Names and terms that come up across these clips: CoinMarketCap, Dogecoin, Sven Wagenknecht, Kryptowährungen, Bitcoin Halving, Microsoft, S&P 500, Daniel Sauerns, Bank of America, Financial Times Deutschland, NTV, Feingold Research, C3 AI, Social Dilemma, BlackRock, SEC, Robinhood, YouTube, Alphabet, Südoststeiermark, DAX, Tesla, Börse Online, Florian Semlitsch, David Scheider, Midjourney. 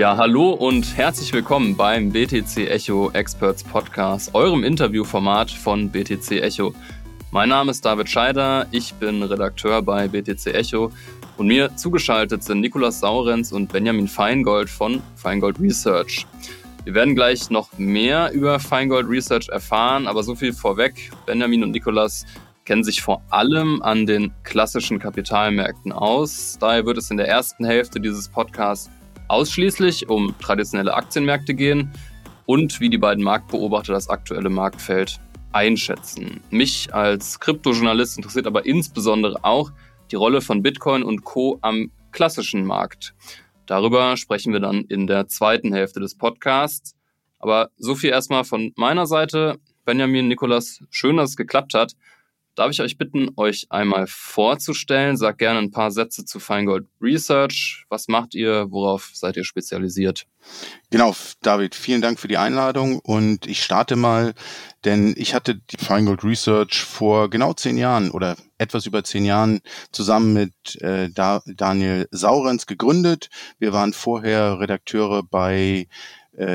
Ja, hallo und herzlich willkommen beim BTC Echo Experts Podcast, eurem Interviewformat von BTC Echo. Mein Name ist David Scheider, ich bin Redakteur bei BTC Echo und mir zugeschaltet sind Nicolas Sauerns und Benjamin Feingold von Feingold Research. Wir werden gleich noch mehr über Feingold Research erfahren, aber so viel vorweg, Benjamin und Nicolas kennen sich vor allem an den klassischen Kapitalmärkten aus. Daher wird es in der ersten Hälfte dieses Podcasts ausschließlich um traditionelle Aktienmärkte gehen und wie die beiden Marktbeobachter das aktuelle Marktfeld einschätzen. Mich als Kryptojournalist interessiert aber insbesondere auch die Rolle von Bitcoin und Co. am klassischen Markt. Darüber sprechen wir dann in der zweiten Hälfte des Podcasts. Aber so viel erstmal von meiner Seite. Benjamin, Nicolas, schön, dass es geklappt hat. Darf ich euch bitten, euch einmal vorzustellen? Sagt gerne ein paar Sätze zu Feingold Research. Was macht ihr? Worauf seid ihr spezialisiert? Genau, David, vielen Dank für die Einladung und ich starte mal, denn ich hatte die Feingold Research vor genau 10 Jahren oder etwas über 10 Jahren zusammen mit Daniel Sauerns gegründet. Wir waren vorher Redakteure bei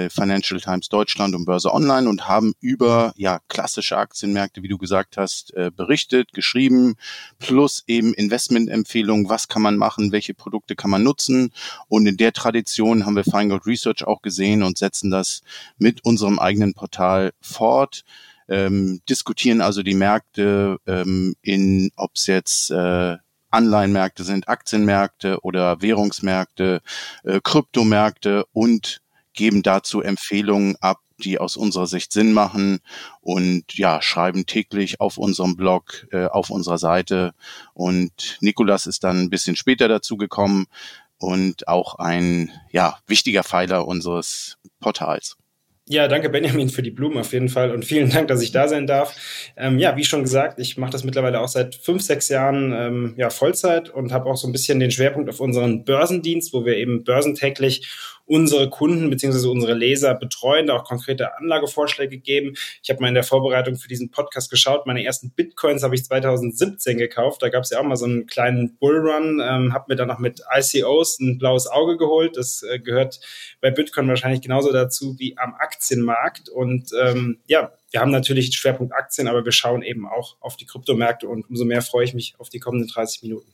Financial Times Deutschland und Börse Online und haben über klassische Aktienmärkte, wie du gesagt hast, berichtet, geschrieben, plus eben Investmentempfehlungen, was kann man machen, welche Produkte kann man nutzen. Und in der Tradition haben wir Feingold Research auch gesehen und setzen das mit unserem eigenen Portal fort. Diskutieren also die Märkte, ob es jetzt Anleihenmärkte sind, Aktienmärkte oder Währungsmärkte, Kryptomärkte, und geben dazu Empfehlungen ab, die aus unserer Sicht Sinn machen, und schreiben täglich auf unserem Blog, auf unserer Seite. Und Nicolas ist dann ein bisschen später dazu gekommen und auch ein wichtiger Pfeiler unseres Portals. Ja, danke Benjamin für die Blumen auf jeden Fall und vielen Dank, dass ich da sein darf. Wie schon gesagt, ich mache das mittlerweile auch seit 5, 6 Jahren Vollzeit und habe auch so ein bisschen den Schwerpunkt auf unseren Börsendienst, wo wir eben börsentäglich unsere Kunden bzw. unsere Leser betreuen, da auch konkrete Anlagevorschläge geben. Ich habe mal in der Vorbereitung für diesen Podcast geschaut, meine ersten Bitcoins habe ich 2017 gekauft, da gab es ja auch mal so einen kleinen Bullrun, habe mir dann noch mit ICOs ein blaues Auge geholt, das gehört bei Bitcoin wahrscheinlich genauso dazu wie am Aktienmarkt, und wir haben natürlich den Schwerpunkt Aktien, aber wir schauen eben auch auf die Kryptomärkte und umso mehr freue ich mich auf die kommenden 30 Minuten.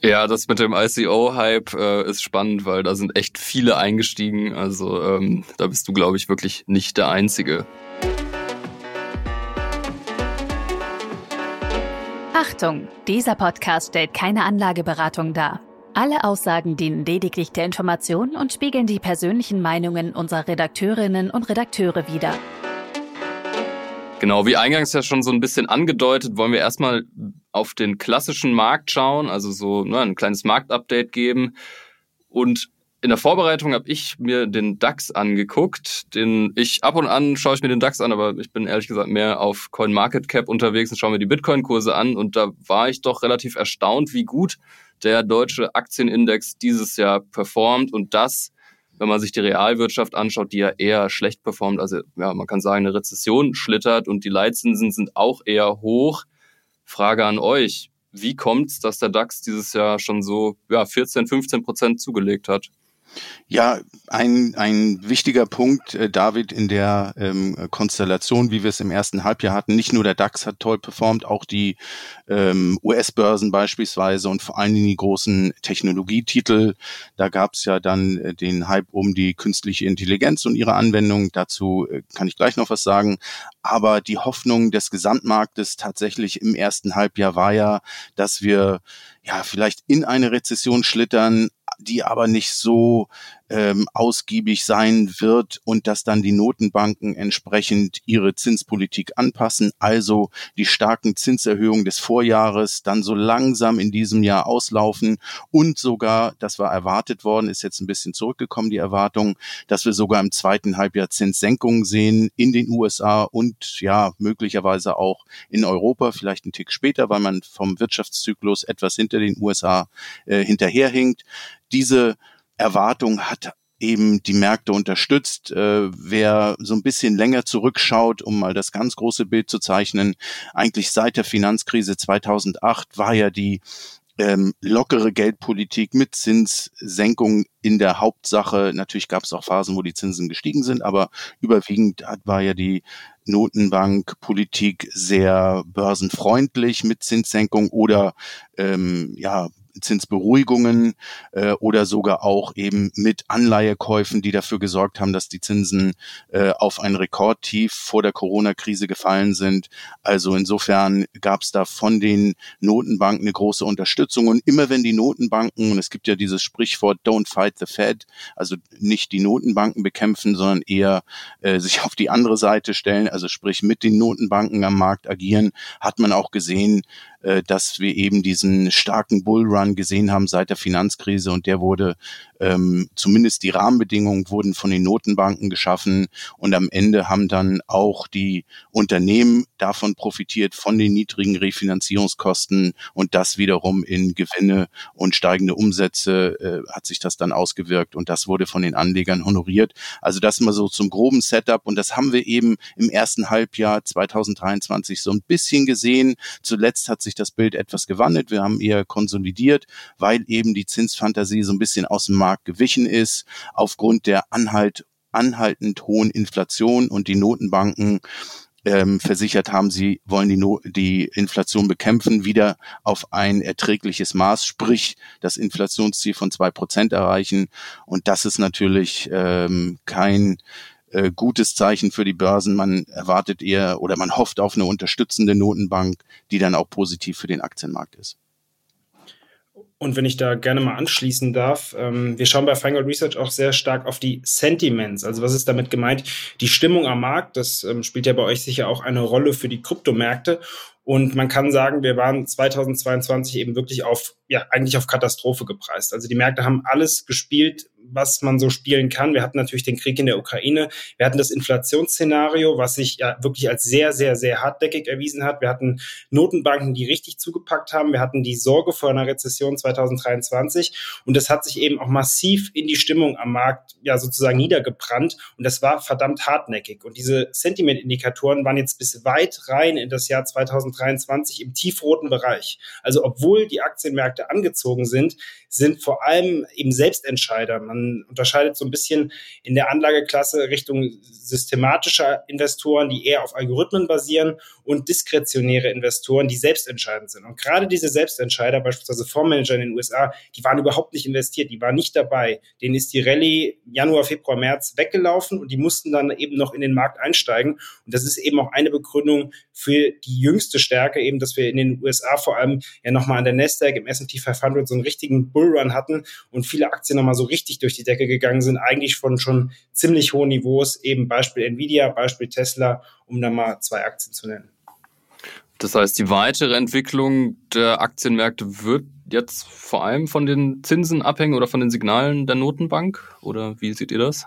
Ja, das mit dem ICO-Hype ist spannend, weil da sind echt viele eingestiegen. Also da bist du, glaube ich, wirklich nicht der Einzige. Achtung, dieser Podcast stellt keine Anlageberatung dar. Alle Aussagen dienen lediglich der Information und spiegeln die persönlichen Meinungen unserer Redakteurinnen und Redakteure wider. Genau, wie eingangs ja schon so ein bisschen angedeutet, wollen wir erstmal auf den klassischen Markt schauen, also so ein kleines Marktupdate geben. Und in der Vorbereitung habe ich mir den DAX angeguckt. Ab und an schaue ich mir den DAX an, aber ich bin ehrlich gesagt mehr auf CoinMarketCap unterwegs und schaue mir die Bitcoin-Kurse an. Und da war ich doch relativ erstaunt, wie gut der deutsche Aktienindex dieses Jahr performt. Und das, wenn man sich die Realwirtschaft anschaut, die ja eher schlecht performt, also man kann sagen, eine Rezession schlittert und die Leitzinsen sind auch eher hoch. Frage an euch, wie kommt es, dass der DAX dieses Jahr schon so 14-15% zugelegt hat? Ja, ein wichtiger Punkt, David, in der Konstellation, wie wir es im ersten Halbjahr hatten. Nicht nur der DAX hat toll performt, auch die US-Börsen beispielsweise und vor allen Dingen die großen Technologietitel. Da gab es ja dann den Hype um die künstliche Intelligenz und ihre Anwendung. Dazu kann ich gleich noch was sagen. Aber die Hoffnung des Gesamtmarktes tatsächlich im ersten Halbjahr war ja, dass wir vielleicht in eine Rezession schlittern, die aber nicht so ausgiebig sein wird, und dass dann die Notenbanken entsprechend ihre Zinspolitik anpassen, also die starken Zinserhöhungen des Vorjahres dann so langsam in diesem Jahr auslaufen und sogar, das war erwartet worden, ist jetzt ein bisschen zurückgekommen, die Erwartung, dass wir sogar im zweiten Halbjahr Zinssenkungen sehen in den USA und möglicherweise auch in Europa, vielleicht einen Tick später, weil man vom Wirtschaftszyklus etwas hinter den USA hinterherhinkt. Diese Erwartung hat eben die Märkte unterstützt. Wer so ein bisschen länger zurückschaut, um mal das ganz große Bild zu zeichnen, eigentlich seit der Finanzkrise 2008 war ja die lockere Geldpolitik mit Zinssenkung in der Hauptsache. Natürlich gab es auch Phasen, wo die Zinsen gestiegen sind, aber überwiegend war ja die Notenbankpolitik sehr börsenfreundlich mit Zinssenkung oder Zinsberuhigungen oder sogar auch eben mit Anleihekäufen, die dafür gesorgt haben, dass die Zinsen auf ein Rekordtief vor der Corona-Krise gefallen sind. Also insofern gab es da von den Notenbanken eine große Unterstützung. Und immer wenn die Notenbanken, und es gibt ja dieses Sprichwort Don't fight the Fed, also nicht die Notenbanken bekämpfen, sondern eher sich auf die andere Seite stellen, also sprich mit den Notenbanken am Markt agieren, hat man auch gesehen, dass wir eben diesen starken Bullrun gesehen haben seit der Finanzkrise und der wurde, zumindest die Rahmenbedingungen wurden von den Notenbanken geschaffen und am Ende haben dann auch die Unternehmen davon profitiert, von den niedrigen Refinanzierungskosten und das wiederum in Gewinne und steigende Umsätze hat sich das dann ausgewirkt und das wurde von den Anlegern honoriert. Also das mal so zum groben Setup und das haben wir eben im ersten Halbjahr 2023 so ein bisschen gesehen. Zuletzt hat sich das Bild etwas gewandelt. Wir haben eher konsolidiert, weil eben die Zinsfantasie so ein bisschen aus dem Markt gewichen ist, aufgrund der anhaltend hohen Inflation und die Notenbanken versichert haben, sie wollen die Inflation bekämpfen, wieder auf ein erträgliches Maß, sprich das Inflationsziel von 2% erreichen. Und das ist natürlich kein gutes Zeichen für die Börsen. Man erwartet eher oder man hofft auf eine unterstützende Notenbank, die dann auch positiv für den Aktienmarkt ist. Und wenn ich da gerne mal anschließen darf, wir schauen bei Feingold Research auch sehr stark auf die Sentiments. Also was ist damit gemeint? Die Stimmung am Markt, das spielt ja bei euch sicher auch eine Rolle für die Kryptomärkte. Und man kann sagen, wir waren 2022 eben wirklich eigentlich auf Katastrophe gepreist. Also die Märkte haben alles gespielt, was man so spielen kann. Wir hatten natürlich den Krieg in der Ukraine. Wir hatten das Inflationsszenario, was sich ja wirklich als sehr, sehr, sehr hartnäckig erwiesen hat. Wir hatten Notenbanken, die richtig zugepackt haben. Wir hatten die Sorge vor einer Rezession 2023. Und das hat sich eben auch massiv in die Stimmung am Markt sozusagen niedergebrannt. Und das war verdammt hartnäckig. Und diese Sentiment-Indikatoren waren jetzt bis weit rein in das Jahr 2023 im tiefroten Bereich. Also obwohl die Aktienmärkte angezogen sind, sind vor allem eben Selbstentscheider. Man unterscheidet so ein bisschen in der Anlageklasse Richtung systematischer Investoren, die eher auf Algorithmen basieren und diskretionäre Investoren, die selbstentscheidend sind. Und gerade diese Selbstentscheider, beispielsweise Fondsmanager in den USA, die waren überhaupt nicht investiert, die waren nicht dabei. Denen ist die Rallye Januar, Februar, März weggelaufen und die mussten dann eben noch in den Markt einsteigen. Und das ist eben auch eine Begründung für die jüngste Stärke, eben, dass wir in den USA vor allem nochmal an der Nasdaq, im S&P 500 so einen richtigen Bullrun hatten und viele Aktien nochmal so richtig durch die Decke gegangen sind, eigentlich von schon ziemlich hohen Niveaus, eben Beispiel Nvidia, Beispiel Tesla, um da mal zwei Aktien zu nennen. Das heißt, die weitere Entwicklung der Aktienmärkte wird jetzt vor allem von den Zinsen abhängen oder von den Signalen der Notenbank? Oder wie seht ihr das?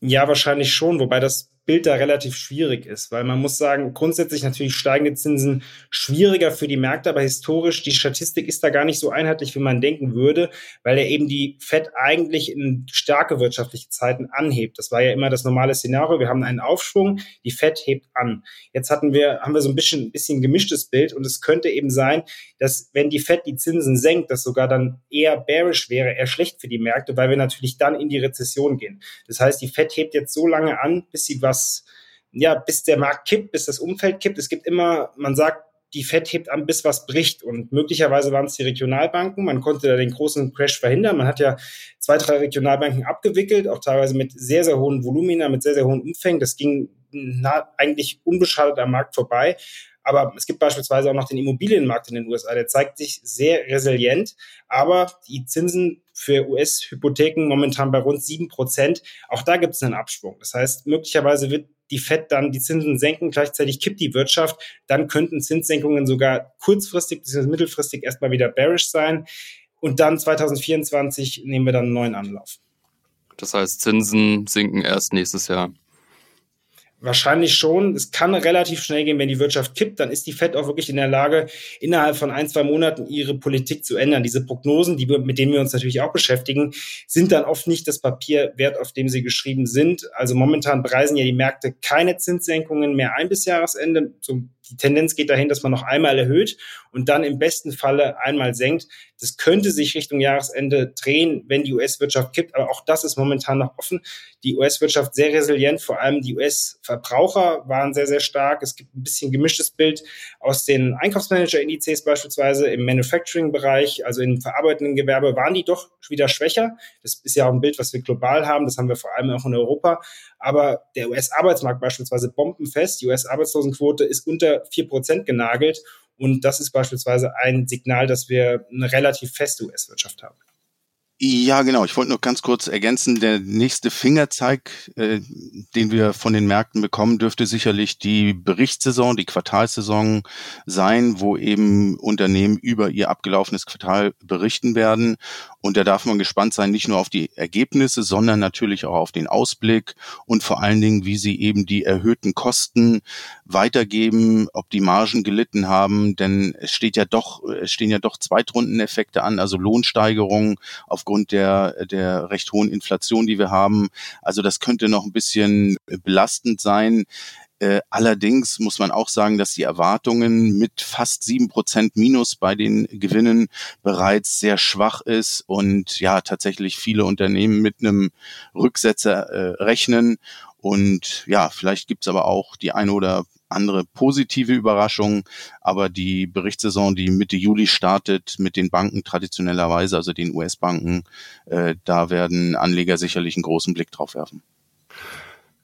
Ja, wahrscheinlich schon, wobei das Bild da relativ schwierig ist, weil man muss sagen, grundsätzlich natürlich steigende Zinsen schwieriger für die Märkte, aber historisch, die Statistik ist da gar nicht so einheitlich, wie man denken würde, weil ja eben die Fed eigentlich in starke wirtschaftliche Zeiten anhebt. Das war ja immer das normale Szenario, wir haben einen Aufschwung, die Fed hebt an. Jetzt haben wir so ein bisschen gemischtes Bild und es könnte eben sein, dass wenn die Fed die Zinsen senkt, das sogar dann eher bearish wäre, eher schlecht für die Märkte, weil wir natürlich dann in die Rezession gehen. Das heißt, die Fed hebt jetzt so lange an, bis sie bis der Markt kippt, bis das Umfeld kippt. Es gibt immer, man sagt, die Fed hebt an, bis was bricht. Und möglicherweise waren es die Regionalbanken. Man konnte da den großen Crash verhindern. Man hat ja 2, 3 Regionalbanken abgewickelt, auch teilweise mit sehr, sehr hohen Volumina, mit sehr, sehr hohen Umfängen. Das ging eigentlich unbeschadet am Markt vorbei. Aber es gibt beispielsweise auch noch den Immobilienmarkt in den USA. Der zeigt sich sehr resilient. Aber die Zinsen für US-Hypotheken momentan bei rund 7%. Auch da gibt es einen Abschwung. Das heißt, möglicherweise wird die Fed dann die Zinsen senken, gleichzeitig kippt die Wirtschaft. Dann könnten Zinssenkungen sogar kurzfristig bzw. mittelfristig erstmal wieder bearish sein. Und dann 2024 nehmen wir dann einen neuen Anlauf. Das heißt, Zinsen sinken erst nächstes Jahr. Wahrscheinlich schon. Es kann relativ schnell gehen, wenn die Wirtschaft kippt, dann ist die Fed auch wirklich in der Lage, innerhalb von 1, 2 Monaten ihre Politik zu ändern. Diese Prognosen, mit denen wir uns natürlich auch beschäftigen, sind dann oft nicht das Papier wert, auf dem sie geschrieben sind. Also momentan preisen ja die Märkte keine Zinssenkungen mehr ein bis Jahresende. So die Tendenz geht dahin, dass man noch einmal erhöht und dann im besten Falle einmal senkt. Das könnte sich Richtung Jahresende drehen, wenn die US-Wirtschaft kippt, aber auch das ist momentan noch offen. Die US-Wirtschaft sehr resilient, vor allem die US-Verbraucher waren sehr, sehr stark. Es gibt ein bisschen gemischtes Bild aus den Einkaufsmanager-Indizes beispielsweise im Manufacturing-Bereich, also im verarbeitenden Gewerbe, waren die doch wieder schwächer. Das ist ja auch ein Bild, was wir global haben, das haben wir vor allem auch in Europa, aber der US-Arbeitsmarkt beispielsweise bombenfest, die US-Arbeitslosenquote ist unter 4% genagelt und das ist beispielsweise ein Signal, dass wir eine relativ feste US-Wirtschaft haben. Ja, genau. Ich wollte nur ganz kurz ergänzen, der nächste Fingerzeig, den wir von den Märkten bekommen, dürfte sicherlich die Berichtssaison, die Quartalssaison sein, wo eben Unternehmen über ihr abgelaufenes Quartal berichten werden. Und da darf man gespannt sein, nicht nur auf die Ergebnisse, sondern natürlich auch auf den Ausblick und vor allen Dingen, wie sie eben die erhöhten Kosten weitergeben, ob die Margen gelitten haben. Denn es stehen ja doch Zweitrundeneffekte an, also Lohnsteigerungen aufgrund der recht hohen Inflation, die wir haben. Also das könnte noch ein bisschen belastend sein. Allerdings muss man auch sagen, dass die Erwartungen mit fast 7% Minus bei den Gewinnen bereits sehr schwach ist und ja, tatsächlich viele Unternehmen mit einem Rücksetzer rechnen. Und ja, vielleicht gibt's aber auch die eine oder andere positive Überraschung. Aber die Berichtssaison, die Mitte Juli startet mit den Banken traditionellerweise, also den US-Banken, da werden Anleger sicherlich einen großen Blick drauf werfen.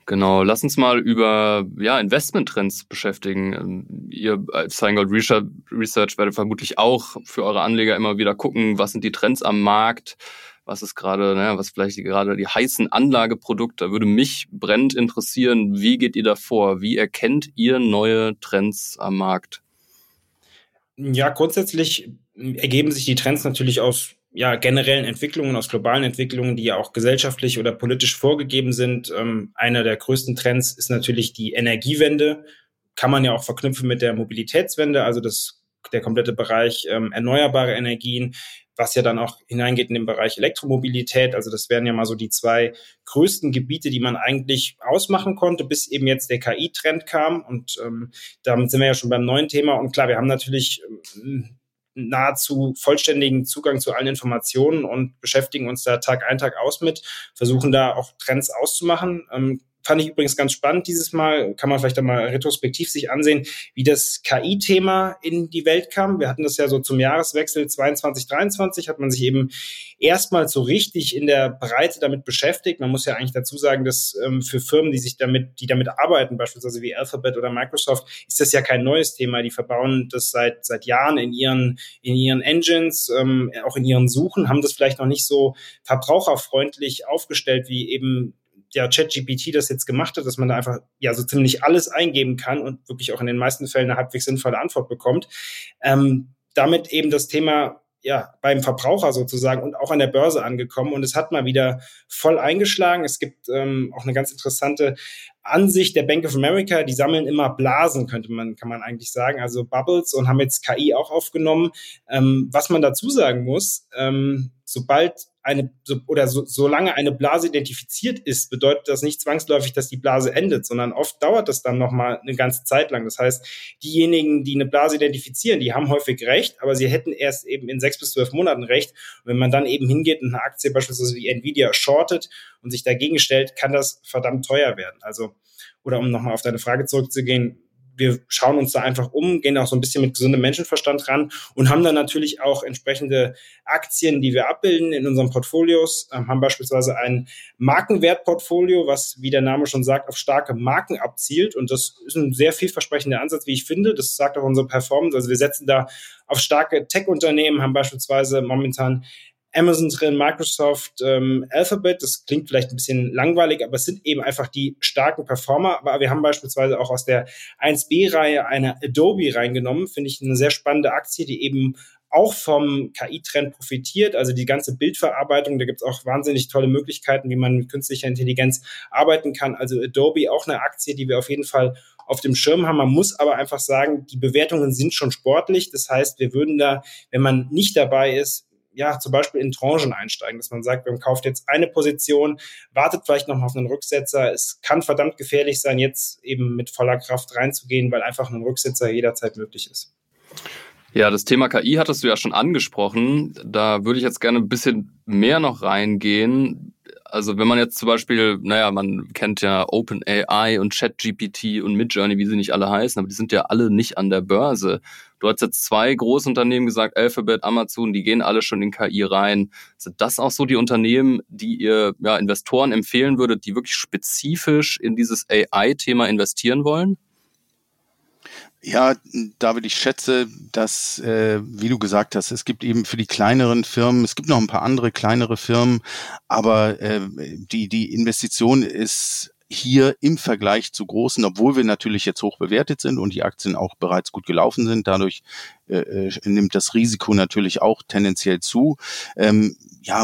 Genau, lass uns mal über Investmenttrends beschäftigen. Ihr als Feingold Research werdet vermutlich auch für eure Anleger immer wieder gucken, was sind die Trends am Markt, was ist gerade, was vielleicht gerade die heißen Anlageprodukte. Da würde mich brennend interessieren, wie geht ihr da vor? Wie erkennt ihr neue Trends am Markt? Ja, grundsätzlich ergeben sich die Trends natürlich aus generellen Entwicklungen, aus globalen Entwicklungen, die ja auch gesellschaftlich oder politisch vorgegeben sind. Einer der größten Trends ist natürlich die Energiewende. Kann man ja auch verknüpfen mit der Mobilitätswende, also der komplette Bereich erneuerbare Energien, was ja dann auch hineingeht in den Bereich Elektromobilität. Also das wären ja mal so die zwei größten Gebiete, die man eigentlich ausmachen konnte, bis eben jetzt der KI-Trend kam. Und damit sind wir ja schon beim neuen Thema. Und klar, wir haben natürlich nahezu vollständigen Zugang zu allen Informationen und beschäftigen uns da Tag ein, Tag aus mit, versuchen da auch Trends auszumachen. Fand ich übrigens ganz spannend dieses Mal, kann man vielleicht da mal retrospektiv sich ansehen, wie das KI-Thema in die Welt kam. Wir hatten das ja so zum Jahreswechsel 22/23, hat man sich eben erstmal so richtig in der Breite damit beschäftigt. Man muss ja eigentlich dazu sagen, dass für Firmen, die damit arbeiten, beispielsweise wie Alphabet oder Microsoft, ist das ja kein neues Thema. Die verbauen das seit Jahren in ihren Engines, auch in ihren Suchen, haben das vielleicht noch nicht so verbraucherfreundlich aufgestellt, wie eben ChatGPT das jetzt gemacht hat, dass man da einfach so ziemlich alles eingeben kann und wirklich auch in den meisten Fällen eine halbwegs sinnvolle Antwort bekommt. Damit eben das Thema beim Verbraucher sozusagen und auch an der Börse angekommen und es hat mal wieder voll eingeschlagen. Es gibt auch eine ganz interessante Ansicht der Bank of America, die sammeln immer Blasen, kann man eigentlich sagen, also Bubbles und haben jetzt KI auch aufgenommen. Was man dazu sagen muss, solange eine Blase identifiziert ist, bedeutet das nicht zwangsläufig, dass die Blase endet, sondern oft dauert das dann nochmal eine ganze Zeit lang. Das heißt, diejenigen, die eine Blase identifizieren, die haben häufig recht, aber sie hätten erst eben in 6 bis 12 Monaten recht. Und wenn man dann eben hingeht und eine Aktie beispielsweise wie Nvidia shortet und sich dagegen stellt, kann das verdammt teuer werden. Also, oder um nochmal auf deine Frage zurückzugehen, wir schauen uns da einfach um, gehen auch so ein bisschen mit gesundem Menschenverstand ran und haben dann natürlich auch entsprechende Aktien, die wir abbilden in unseren Portfolios, haben beispielsweise ein Markenwertportfolio, was, wie der Name schon sagt, auf starke Marken abzielt. Und das ist ein sehr vielversprechender Ansatz, wie ich finde. Das sagt auch unsere Performance. Also wir setzen da auf starke Tech-Unternehmen, haben beispielsweise momentan Amazon drin, Microsoft, Alphabet, das klingt vielleicht ein bisschen langweilig, aber es sind eben einfach die starken Performer. Aber wir haben beispielsweise auch aus der 1B-Reihe eine Adobe reingenommen, finde ich eine sehr spannende Aktie, die eben auch vom KI-Trend profitiert, also die ganze Bildverarbeitung, da gibt es auch wahnsinnig tolle Möglichkeiten, wie man mit künstlicher Intelligenz arbeiten kann. Also Adobe, auch eine Aktie, die wir auf jeden Fall auf dem Schirm haben. Man muss aber einfach sagen, die Bewertungen sind schon sportlich, das heißt, wir würden da, wenn man nicht dabei ist, ja, zum Beispiel in Tranchen einsteigen, dass man sagt, man kauft jetzt eine Position, wartet vielleicht noch auf einen Rücksetzer. Es kann verdammt gefährlich sein, jetzt eben mit voller Kraft reinzugehen, weil einfach ein Rücksetzer jederzeit möglich ist. Ja, das Thema KI hattest du ja schon angesprochen. Da würde ich jetzt gerne ein bisschen mehr noch reingehen. Also wenn man jetzt zum Beispiel, man kennt ja OpenAI und ChatGPT und Midjourney, wie sie nicht alle heißen, aber die sind ja alle nicht an der Börse. Du hast jetzt 2 große Unternehmen gesagt, Alphabet, Amazon, die gehen alle schon in KI rein. Sind das auch so die Unternehmen, die ihr Investoren empfehlen würdet, die wirklich spezifisch in dieses AI-Thema investieren wollen? Ja, David, ich schätze, dass, wie du gesagt hast, es gibt eben für die kleineren Firmen, es gibt noch ein paar andere kleinere Firmen, aber die Investition ist hier im Vergleich zu großen, obwohl wir natürlich jetzt hoch bewertet sind und die Aktien auch bereits gut gelaufen sind, dadurch nimmt das Risiko natürlich auch tendenziell zu.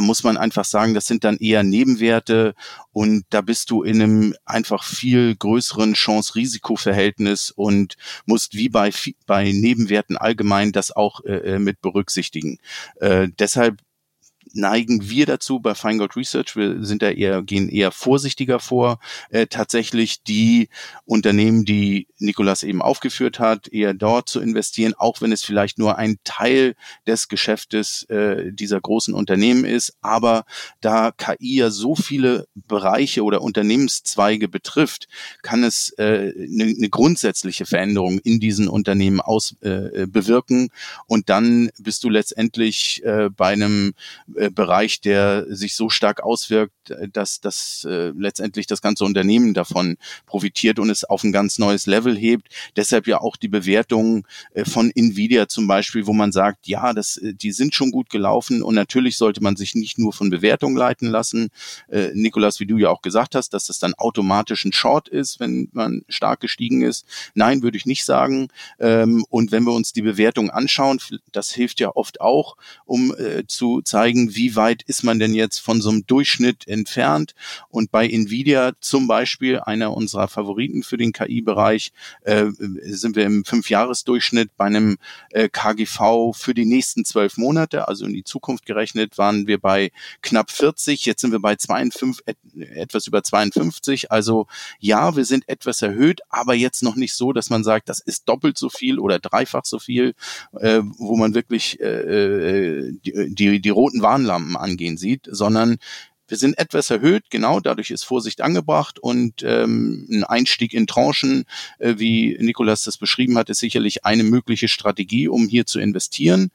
Muss man einfach sagen, das sind dann eher Nebenwerte und da bist du in einem einfach viel größeren Chance-Risiko-Verhältnis und musst wie bei Nebenwerten allgemein das auch mit berücksichtigen. Deshalb neigen wir dazu bei Feingold Research, wir sind da gehen eher vorsichtiger vor, tatsächlich die Unternehmen, die Nicolas eben aufgeführt hat, eher dort zu investieren, auch wenn es vielleicht nur ein Teil des Geschäftes dieser großen Unternehmen ist, aber da KI ja so viele Bereiche oder Unternehmenszweige betrifft, kann es eine grundsätzliche Veränderung in diesen Unternehmen bewirken und dann bist du letztendlich bei einem Bereich, der sich so stark auswirkt, dass das letztendlich das ganze Unternehmen davon profitiert und es auf ein ganz neues Level hebt. Deshalb ja auch die Bewertungen von Nvidia zum Beispiel, wo man sagt, ja, die sind schon gut gelaufen und natürlich sollte man sich nicht nur von Bewertungen leiten lassen. Nicolas, wie du ja auch gesagt hast, dass das dann automatisch ein Short ist, wenn man stark gestiegen ist. Nein, würde ich nicht sagen. Und wenn wir uns die Bewertung anschauen, das hilft ja oft auch, um zu zeigen, wie weit ist man denn jetzt von so einem Durchschnitt entfernt? Und bei Nvidia zum Beispiel, einer unserer Favoriten für den KI-Bereich, sind wir im 5-Jahres-Durchschnitt bei einem KGV für die nächsten 12 Monate, also in die Zukunft gerechnet, waren wir bei knapp 40, jetzt sind wir bei etwas über 52. Also ja, wir sind etwas erhöht, aber jetzt noch nicht so, dass man sagt, das ist doppelt so viel oder dreifach so viel, wo man wirklich die roten Warnlampen angehen sieht, sondern wir sind etwas erhöht, genau, dadurch ist Vorsicht angebracht und ein Einstieg in Tranchen, wie Nicolas das beschrieben hat, ist sicherlich eine mögliche Strategie, um hier zu investieren.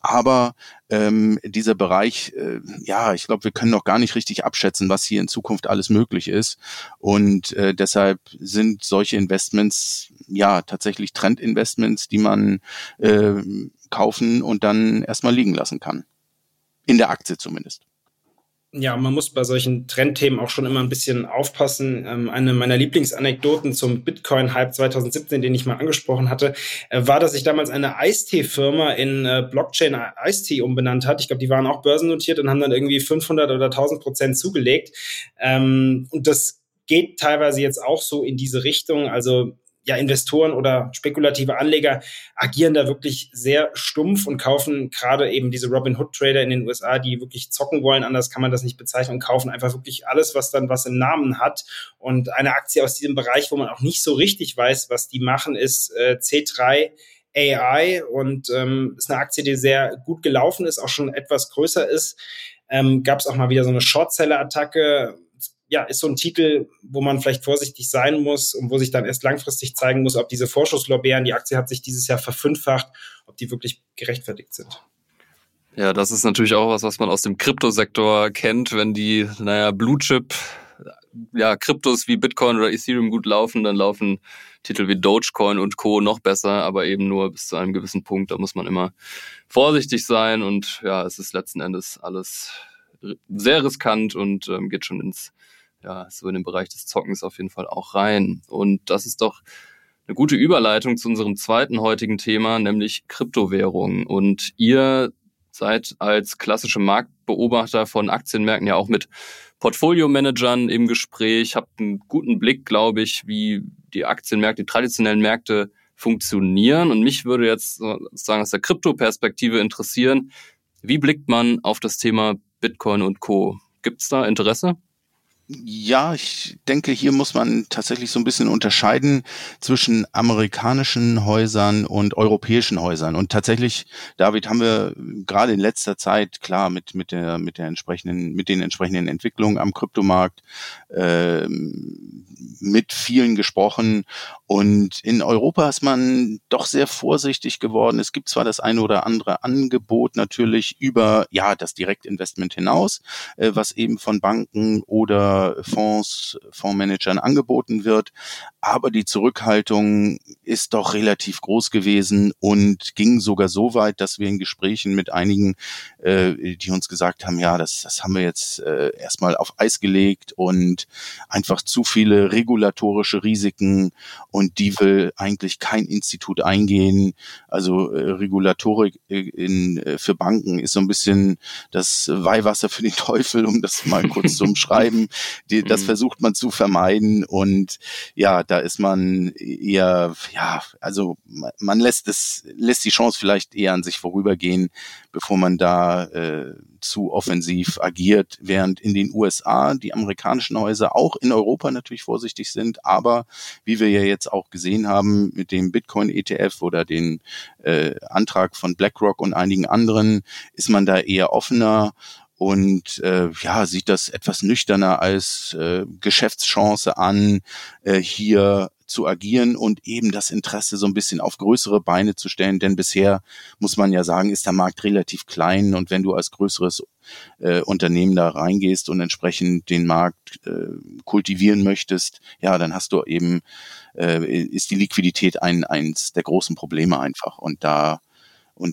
Aber dieser Bereich, ich glaube, wir können noch gar nicht richtig abschätzen, was hier in Zukunft alles möglich ist. Und deshalb sind solche Investments tatsächlich Trendinvestments, die man kaufen und dann erstmal liegen lassen kann. In der Aktie zumindest. Ja, man muss bei solchen Trendthemen auch schon immer ein bisschen aufpassen. Eine meiner Lieblingsanekdoten zum Bitcoin-Hype 2017, den ich mal angesprochen hatte, war, dass sich damals eine Eistee-Firma in Blockchain-Eistee umbenannt hat. Ich glaube, die waren auch börsennotiert und haben dann irgendwie 500 oder 1000% zugelegt. Und das geht teilweise jetzt auch so in diese Richtung. Also Investoren oder spekulative Anleger agieren da wirklich sehr stumpf und kaufen gerade eben diese Robinhood-Trader in den USA, die wirklich zocken wollen, anders kann man das nicht bezeichnen, und kaufen einfach wirklich alles, was dann was im Namen hat. Und eine Aktie aus diesem Bereich, wo man auch nicht so richtig weiß, was die machen, ist C3 AI und ist eine Aktie, die sehr gut gelaufen ist, auch schon etwas größer ist. Gab es auch mal wieder so eine Shortseller-Attacke. Ist so ein Titel, wo man vielleicht vorsichtig sein muss und wo sich dann erst langfristig zeigen muss, ob diese Vorschusslorbeeren, die Aktie hat sich dieses Jahr verfünffacht, ob die wirklich gerechtfertigt sind. Ja, das ist natürlich auch was man aus dem Kryptosektor kennt, wenn die, Bluechip, Kryptos wie Bitcoin oder Ethereum gut laufen, dann laufen Titel wie Dogecoin und Co. noch besser, aber eben nur bis zu einem gewissen Punkt, da muss man immer vorsichtig sein und es ist letzten Endes alles sehr riskant und geht schon ins so in den Bereich des Zockens auf jeden Fall auch rein. Und das ist doch eine gute Überleitung zu unserem zweiten heutigen Thema, nämlich Kryptowährungen. Und ihr seid als klassische Marktbeobachter von Aktienmärkten ja auch mit Portfolio-Managern im Gespräch, habt einen guten Blick, glaube ich, wie die Aktienmärkte, die traditionellen Märkte funktionieren. Und mich würde jetzt sozusagen aus der Krypto-Perspektive interessieren, Wie blickt man auf das Thema Bitcoin und Co.? Gibt es da Interesse? Ja, ich denke, hier muss man tatsächlich so ein bisschen unterscheiden zwischen amerikanischen Häusern und europäischen Häusern. Und tatsächlich, David, haben wir gerade in letzter Zeit, klar, mit den entsprechenden Entwicklungen am Kryptomarkt mit vielen gesprochen. Und in Europa ist man doch sehr vorsichtig geworden. Es gibt zwar das eine oder andere Angebot natürlich über das Direktinvestment hinaus, was eben von Banken oder Fondsmanagern angeboten wird, aber die Zurückhaltung ist doch relativ groß gewesen und ging sogar so weit, dass wir in Gesprächen mit einigen, die uns gesagt haben, das haben wir jetzt erstmal auf Eis gelegt und einfach zu viele regulatorische Risiken und die will eigentlich kein Institut eingehen. Also Regulatorik für Banken ist so ein bisschen das Weihwasser für den Teufel, um das mal kurz zu umschreiben. Das versucht man zu vermeiden und da ist man eher, also man lässt die Chance vielleicht eher an sich vorübergehen, bevor man da zu offensiv agiert, während in den USA die amerikanischen Häuser auch in Europa natürlich vorsichtig sind, aber wie wir ja jetzt auch gesehen haben mit dem Bitcoin-ETF oder den Antrag von BlackRock und einigen anderen, ist man da eher offener und sieht das etwas nüchterner als Geschäftschance an, hier zu agieren und eben das Interesse so ein bisschen auf größere Beine zu stellen, denn bisher muss man ja sagen, ist der Markt relativ klein und wenn du als größeres Unternehmen da reingehst und entsprechend den Markt kultivieren möchtest, dann hast du eben, ist die Liquidität eins der großen Probleme einfach und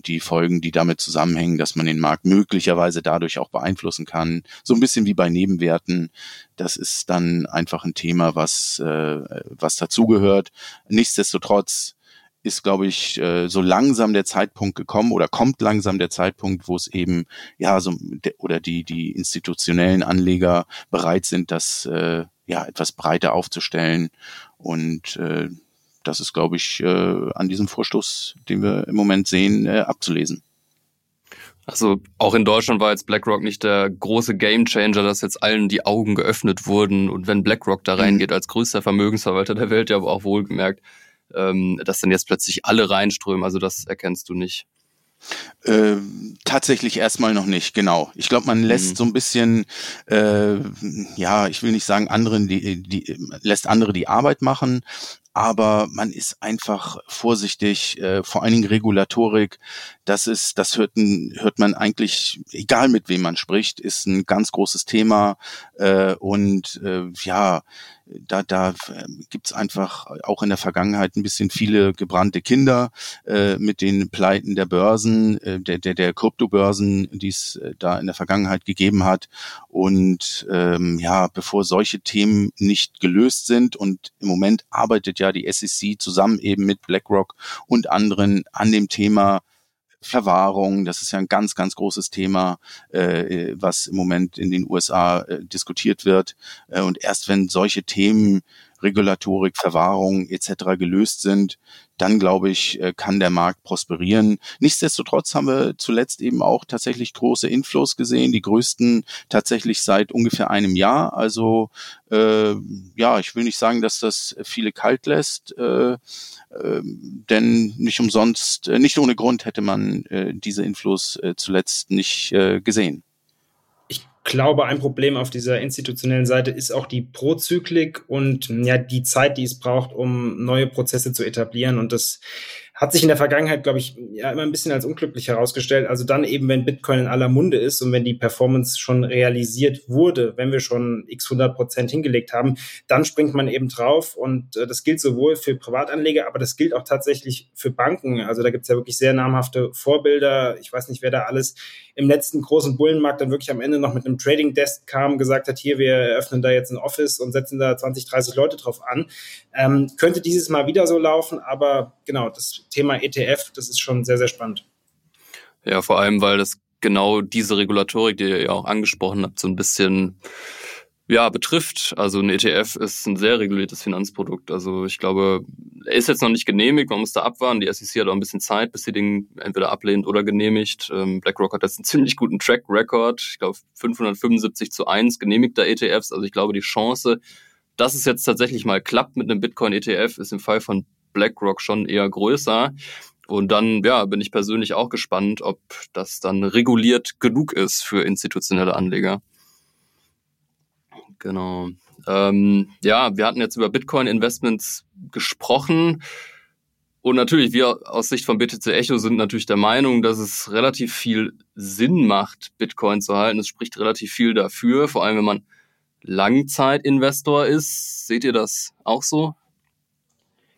die Folgen, die damit zusammenhängen, dass man den Markt möglicherweise dadurch auch beeinflussen kann. So ein bisschen wie bei Nebenwerten. Das ist dann einfach ein Thema, was dazugehört. Nichtsdestotrotz ist, glaube ich, so langsam der Zeitpunkt gekommen oder kommt langsam der Zeitpunkt, wo es eben, oder die institutionellen Anleger bereit sind, das etwas breiter aufzustellen und das ist, glaube ich, an diesem Vorstoß, den wir im Moment sehen, abzulesen. Also auch in Deutschland war jetzt BlackRock nicht der große Gamechanger, dass jetzt allen die Augen geöffnet wurden. Und wenn BlackRock da reingeht als größter Vermögensverwalter der Welt, ja aber auch wohlgemerkt, dass dann jetzt plötzlich alle reinströmen. Also das erkennst du nicht. Tatsächlich erstmal noch nicht, genau. Ich glaube, man lässt so ein bisschen, ich will nicht sagen, anderen lässt andere die Arbeit machen, aber man ist einfach vorsichtig, vor allen Dingen Regulatorik, das hört man eigentlich, egal mit wem man spricht, ist ein ganz großes Thema da gibt's einfach auch in der Vergangenheit ein bisschen viele gebrannte Kinder mit den Pleiten der Börsen, der Kryptobörsen, die es da in der Vergangenheit gegeben hat. Und bevor solche Themen nicht gelöst sind und im Moment arbeitet ja die SEC zusammen eben mit BlackRock und anderen an dem Thema Verwahrung, das ist ja ein ganz, ganz großes Thema, was im Moment in den USA diskutiert wird. Und erst wenn solche Themen, Regulatorik, Verwahrung etc. gelöst sind, dann glaube ich, kann der Markt prosperieren. Nichtsdestotrotz haben wir zuletzt eben auch tatsächlich große Inflows gesehen, die größten tatsächlich seit ungefähr einem Jahr. Also ich will nicht sagen, dass das viele kalt lässt, denn nicht ohne Grund hätte man diese Inflows zuletzt nicht gesehen. Ich glaube, ein Problem auf dieser institutionellen Seite ist auch die Prozyklik und die Zeit, die es braucht, um neue Prozesse zu etablieren. Und das hat sich in der Vergangenheit, glaube ich, immer ein bisschen als unglücklich herausgestellt. Also dann eben, wenn Bitcoin in aller Munde ist und wenn die Performance schon realisiert wurde, wenn wir schon x 100% hingelegt haben, dann springt man eben drauf. Und das gilt sowohl für Privatanleger, aber das gilt auch tatsächlich für Banken. Also da gibt es ja wirklich sehr namhafte Vorbilder. Ich weiß nicht, wer da alles im letzten großen Bullenmarkt dann wirklich am Ende noch mit einem Trading Desk kam, gesagt hat, hier, wir eröffnen da jetzt ein Office und setzen da 20, 30 Leute drauf an. Könnte dieses Mal wieder so laufen, aber genau, das Thema ETF, das ist schon sehr, sehr spannend. Ja, vor allem, weil das genau diese Regulatorik, die ihr ja auch angesprochen habt, so ein bisschen Ja, betrifft. Also ein ETF ist ein sehr reguliertes Finanzprodukt. Also ich glaube, er ist jetzt noch nicht genehmigt, man muss da abwarten. Die SEC hat auch ein bisschen Zeit, bis sie den entweder ablehnt oder genehmigt. BlackRock hat jetzt einen ziemlich guten Track-Record. Ich glaube, 575:1 genehmigter ETFs. Also ich glaube, die Chance, dass es jetzt tatsächlich mal klappt mit einem Bitcoin-ETF, ist im Fall von BlackRock schon eher größer. Und dann ja, bin ich persönlich auch gespannt, ob das dann reguliert genug ist für institutionelle Anleger. Genau. Ja, wir hatten jetzt über Bitcoin-Investments gesprochen und natürlich, wir aus Sicht von BTC Echo sind natürlich der Meinung, dass es relativ viel Sinn macht, Bitcoin zu halten. Es spricht relativ viel dafür, vor allem wenn man Langzeitinvestor ist. Seht ihr das auch so?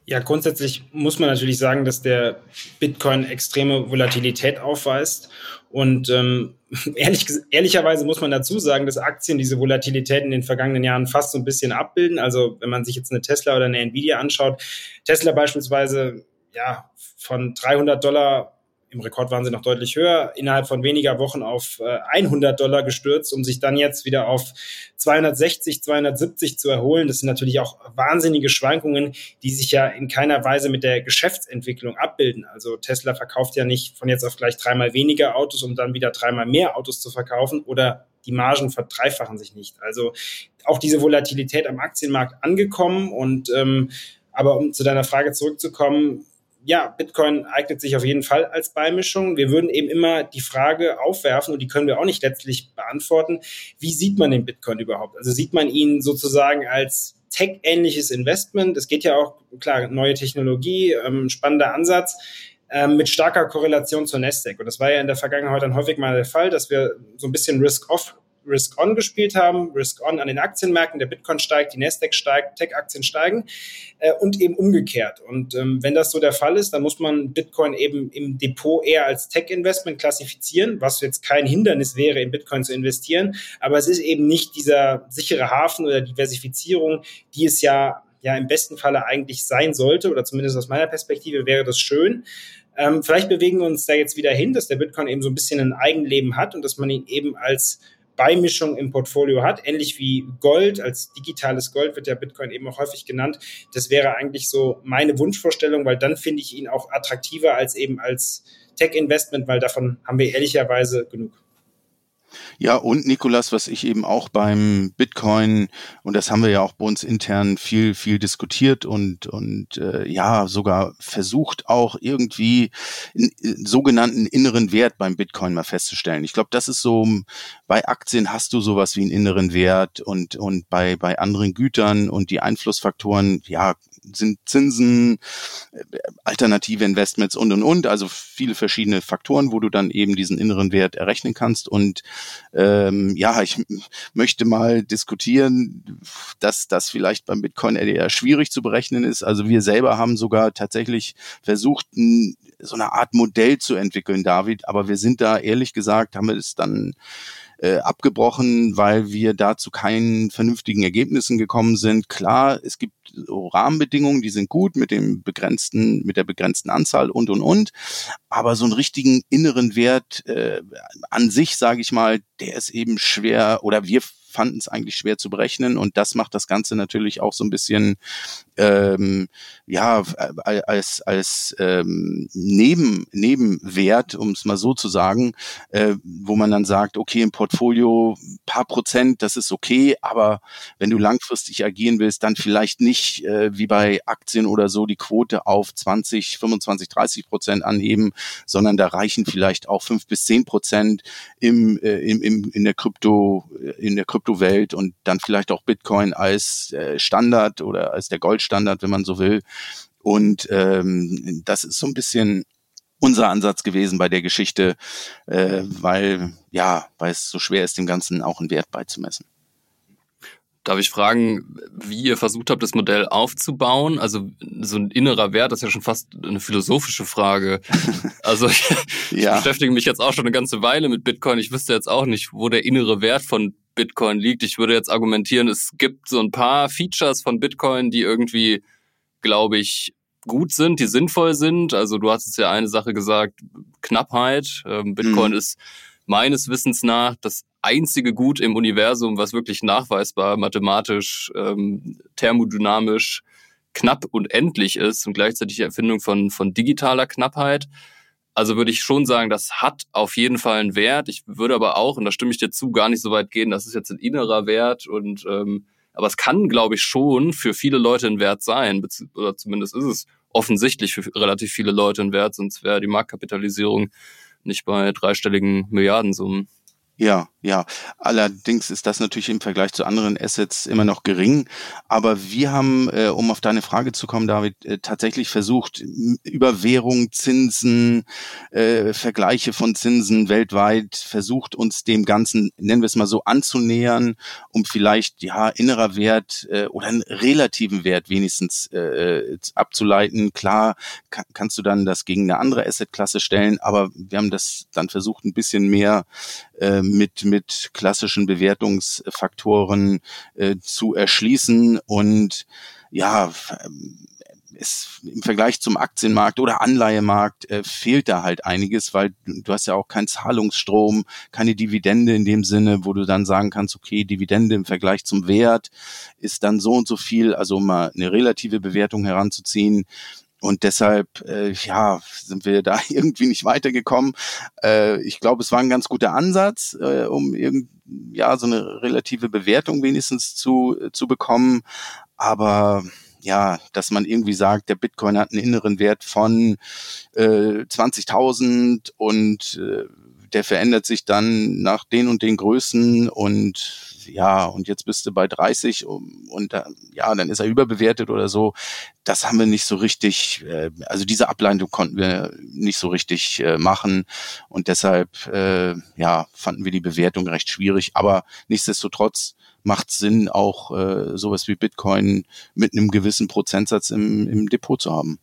Ja, grundsätzlich muss man natürlich sagen, dass der Bitcoin extreme Volatilität aufweist und ehrlicherweise muss man dazu sagen, dass Aktien diese Volatilität in den vergangenen Jahren fast so ein bisschen abbilden. Also wenn man sich jetzt eine Tesla oder eine Nvidia anschaut, Tesla beispielsweise ja von $300, im Rekord waren sie noch deutlich höher, innerhalb von weniger Wochen auf $100 gestürzt, um sich dann jetzt wieder auf 260, 270 zu erholen. Das sind natürlich auch wahnsinnige Schwankungen, die sich ja in keiner Weise mit der Geschäftsentwicklung abbilden. Also Tesla verkauft ja nicht von jetzt auf gleich 3-mal weniger Autos, um dann wieder 3-mal mehr Autos zu verkaufen, oder die Margen verdreifachen sich nicht. Also auch diese Volatilität am Aktienmarkt angekommen. Und aber um zu deiner Frage zurückzukommen, ja, Bitcoin eignet sich auf jeden Fall als Beimischung. Wir würden eben immer die Frage aufwerfen, und die können wir auch nicht letztlich beantworten, wie sieht man den Bitcoin überhaupt? Also sieht man ihn sozusagen als tech-ähnliches Investment? Es geht ja auch, klar, neue Technologie, spannender Ansatz, mit starker Korrelation zur Nasdaq. Und das war ja in der Vergangenheit dann häufig mal der Fall, dass wir so ein bisschen Risk-Off, Risk-On gespielt haben, Risk-On an den Aktienmärkten, der Bitcoin steigt, die Nasdaq steigt, Tech-Aktien steigen und eben umgekehrt. Und wenn das so der Fall ist, dann muss man Bitcoin eben im Depot eher als Tech-Investment klassifizieren, was jetzt kein Hindernis wäre, in Bitcoin zu investieren, aber es ist eben nicht dieser sichere Hafen oder Diversifizierung, die es ja im besten Falle eigentlich sein sollte, oder zumindest aus meiner Perspektive wäre das schön. Vielleicht bewegen wir uns da jetzt wieder hin, dass der Bitcoin eben so ein bisschen ein Eigenleben hat und dass man ihn eben als Beimischung im Portfolio hat, ähnlich wie Gold, als digitales Gold wird ja Bitcoin eben auch häufig genannt. Das wäre eigentlich so meine Wunschvorstellung, weil dann finde ich ihn auch attraktiver als eben als Tech-Investment, weil davon haben wir ehrlicherweise genug. Ja, und Nicolas, was ich eben auch beim Bitcoin, und das haben wir ja auch bei uns intern viel diskutiert und ja, sogar versucht auch irgendwie einen sogenannten inneren Wert beim Bitcoin mal festzustellen. Ich glaube, das ist so, bei Aktien hast du sowas wie einen inneren Wert und bei anderen Gütern, und die Einflussfaktoren, ja, sind Zinsen, alternative Investments und. Also viele verschiedene Faktoren, wo du dann eben diesen inneren Wert errechnen kannst. Und ich möchte mal diskutieren, dass das vielleicht beim Bitcoin eher schwierig zu berechnen ist. Also wir selber haben sogar tatsächlich versucht, so eine Art Modell zu entwickeln, David. Aber wir sind da, ehrlich gesagt, haben wir es dann abgebrochen, weil wir da zu keinen vernünftigen Ergebnissen gekommen sind. Klar, es gibt so Rahmenbedingungen, die sind gut mit der begrenzten Anzahl und. Aber so einen richtigen inneren Wert an sich, sage ich mal, der ist eben schwer, oder wir fanden es eigentlich schwer zu berechnen, und das macht das Ganze natürlich auch so ein bisschen als Nebenwert, um es mal so zu sagen, wo man dann sagt, okay, im Portfolio ein paar Prozent, das ist okay, aber wenn du langfristig agieren willst, dann vielleicht nicht wie bei Aktien oder so die Quote auf 20, 25, 30% anheben, sondern da reichen vielleicht auch 5-10% in der Kryptowelt und dann vielleicht auch Bitcoin als Standard oder als der Goldstandard, wenn man so will. Und das ist so ein bisschen unser Ansatz gewesen bei der Geschichte, weil es so schwer ist, dem Ganzen auch einen Wert beizumessen. Darf ich fragen, wie ihr versucht habt, das Modell aufzubauen? Also so ein innerer Wert, das ist ja schon fast eine philosophische Frage. Also ich beschäftige mich jetzt auch schon eine ganze Weile mit Bitcoin. Ich wüsste jetzt auch nicht, wo der innere Wert von Bitcoin liegt. Ich würde jetzt argumentieren, es gibt so ein paar Features von Bitcoin, die irgendwie, glaube ich, gut sind, die sinnvoll sind. Also du hast jetzt ja eine Sache gesagt, Knappheit. Bitcoin ist meines Wissens nach das einzige Gut im Universum, was wirklich nachweisbar, mathematisch, thermodynamisch knapp und endlich ist und gleichzeitig die Erfindung von digitaler Knappheit. Also würde ich schon sagen, das hat auf jeden Fall einen Wert. Ich würde aber auch, und da stimme ich dir zu, gar nicht so weit gehen, das ist jetzt ein innerer Wert. Und aber es kann, glaube ich, schon für viele Leute ein Wert sein, oder zumindest ist es offensichtlich für relativ viele Leute ein Wert, sonst wäre die Marktkapitalisierung nicht bei dreistelligen Milliardensummen. Ja. Allerdings ist das natürlich im Vergleich zu anderen Assets immer noch gering. Aber wir haben, um auf deine Frage zu kommen, David, tatsächlich versucht, über Währung, Zinsen, Vergleiche von Zinsen weltweit, versucht uns dem Ganzen, nennen wir es mal so, anzunähern, um vielleicht, innerer Wert oder einen relativen Wert wenigstens abzuleiten. Klar, kannst du dann das gegen eine andere Assetklasse stellen, aber wir haben das dann versucht, ein bisschen mehr mit klassischen Bewertungsfaktoren zu erschließen und im Vergleich zum Aktienmarkt oder Anleihemarkt fehlt da halt einiges, weil du hast ja auch keinen Zahlungsstrom, keine Dividende in dem Sinne, wo du dann sagen kannst, okay, Dividende im Vergleich zum Wert ist dann so und so viel, also um mal eine relative Bewertung heranzuziehen. Und deshalb, sind wir da irgendwie nicht weitergekommen. Ich glaube, es war ein ganz guter Ansatz, um so eine relative Bewertung wenigstens zu bekommen. Aber dass man irgendwie sagt, der Bitcoin hat einen inneren Wert von 20.000 und der verändert sich dann nach den und den Größen und und jetzt bist du bei 30 und dann ist er überbewertet oder so. Das haben wir nicht so richtig, also diese Ableitung konnten wir nicht so richtig machen und deshalb fanden wir die Bewertung recht schwierig, aber nichtsdestotrotz macht es Sinn, auch sowas wie Bitcoin mit einem gewissen Prozentsatz im Depot zu haben.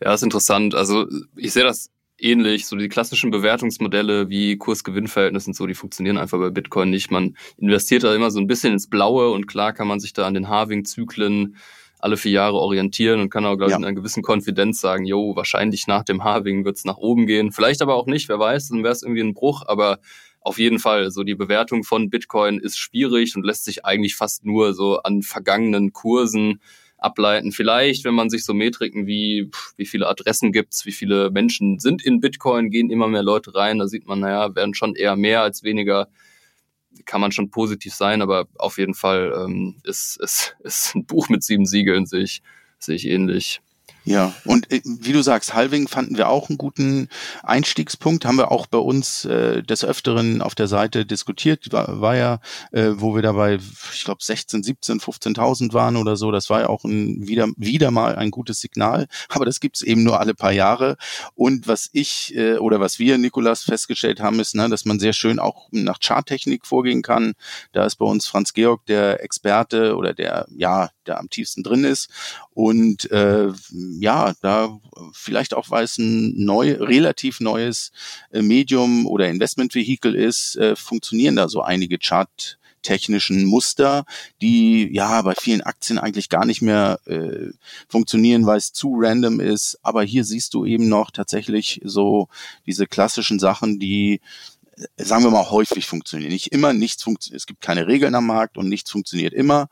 Ja, ist interessant. Also ich sehe das ähnlich, so die klassischen Bewertungsmodelle wie Kurs-Gewinn-Verhältnis und so, die funktionieren einfach bei Bitcoin nicht. Man investiert da immer so ein bisschen ins Blaue und klar kann man sich da an den Halving-Zyklen alle 4 Jahre orientieren und kann auch, glaube ich, in einer gewissen Konfidenz sagen, wahrscheinlich nach dem Halving wird es nach oben gehen. Vielleicht aber auch nicht, wer weiß, dann wäre es irgendwie ein Bruch, aber auf jeden Fall, so die Bewertung von Bitcoin ist schwierig und lässt sich eigentlich fast nur so an vergangenen Kursen ableiten. Vielleicht, wenn man sich so Metriken wie, wie viele Adressen gibt's, wie viele Menschen sind in Bitcoin, gehen immer mehr Leute rein, da sieht man, werden schon eher mehr als weniger, kann man schon positiv sein, aber auf jeden Fall ist ein Buch mit 7 Siegeln, sehe ich ähnlich. Ja, und wie du sagst, Halving fanden wir auch einen guten Einstiegspunkt, haben wir auch bei uns des Öfteren auf der Seite diskutiert, war ja, wo wir dabei, ich glaube 16, 17, 15.000 waren oder so, das war ja auch wieder mal ein gutes Signal, aber das gibt's eben nur alle paar Jahre und was ich oder was wir, Nicolas, festgestellt haben ist, dass man sehr schön auch nach Charttechnik vorgehen kann, da ist bei uns Franz Georg der Experte oder der am tiefsten drin ist und da vielleicht auch, weil es ein relativ neues Medium oder Investmentvehikel ist, funktionieren da so einige charttechnischen Muster, die bei vielen Aktien eigentlich gar nicht mehr funktionieren, weil es zu random ist. Aber hier siehst du eben noch tatsächlich so diese klassischen Sachen, die, sagen wir mal, häufig funktionieren. Nicht immer, es gibt keine Regeln am Markt und nichts funktioniert immer.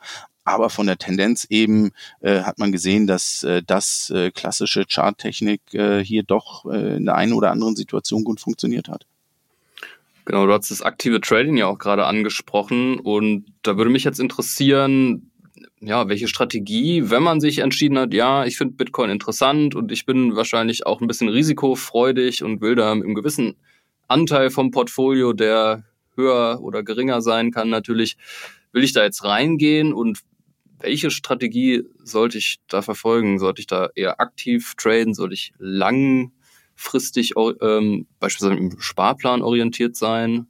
Aber von der Tendenz eben hat man gesehen, dass das klassische Charttechnik hier doch in der einen oder anderen Situation gut funktioniert hat. Genau, du hast das aktive Trading ja auch gerade angesprochen. Und da würde mich jetzt interessieren, welche Strategie, wenn man sich entschieden hat, ich finde Bitcoin interessant und ich bin wahrscheinlich auch ein bisschen risikofreudig und will da mit einem gewissen Anteil vom Portfolio, der höher oder geringer sein kann natürlich, will ich da jetzt reingehen und welche Strategie sollte ich da verfolgen? Sollte ich da eher aktiv traden? Sollte ich langfristig beispielsweise im Sparplan orientiert sein?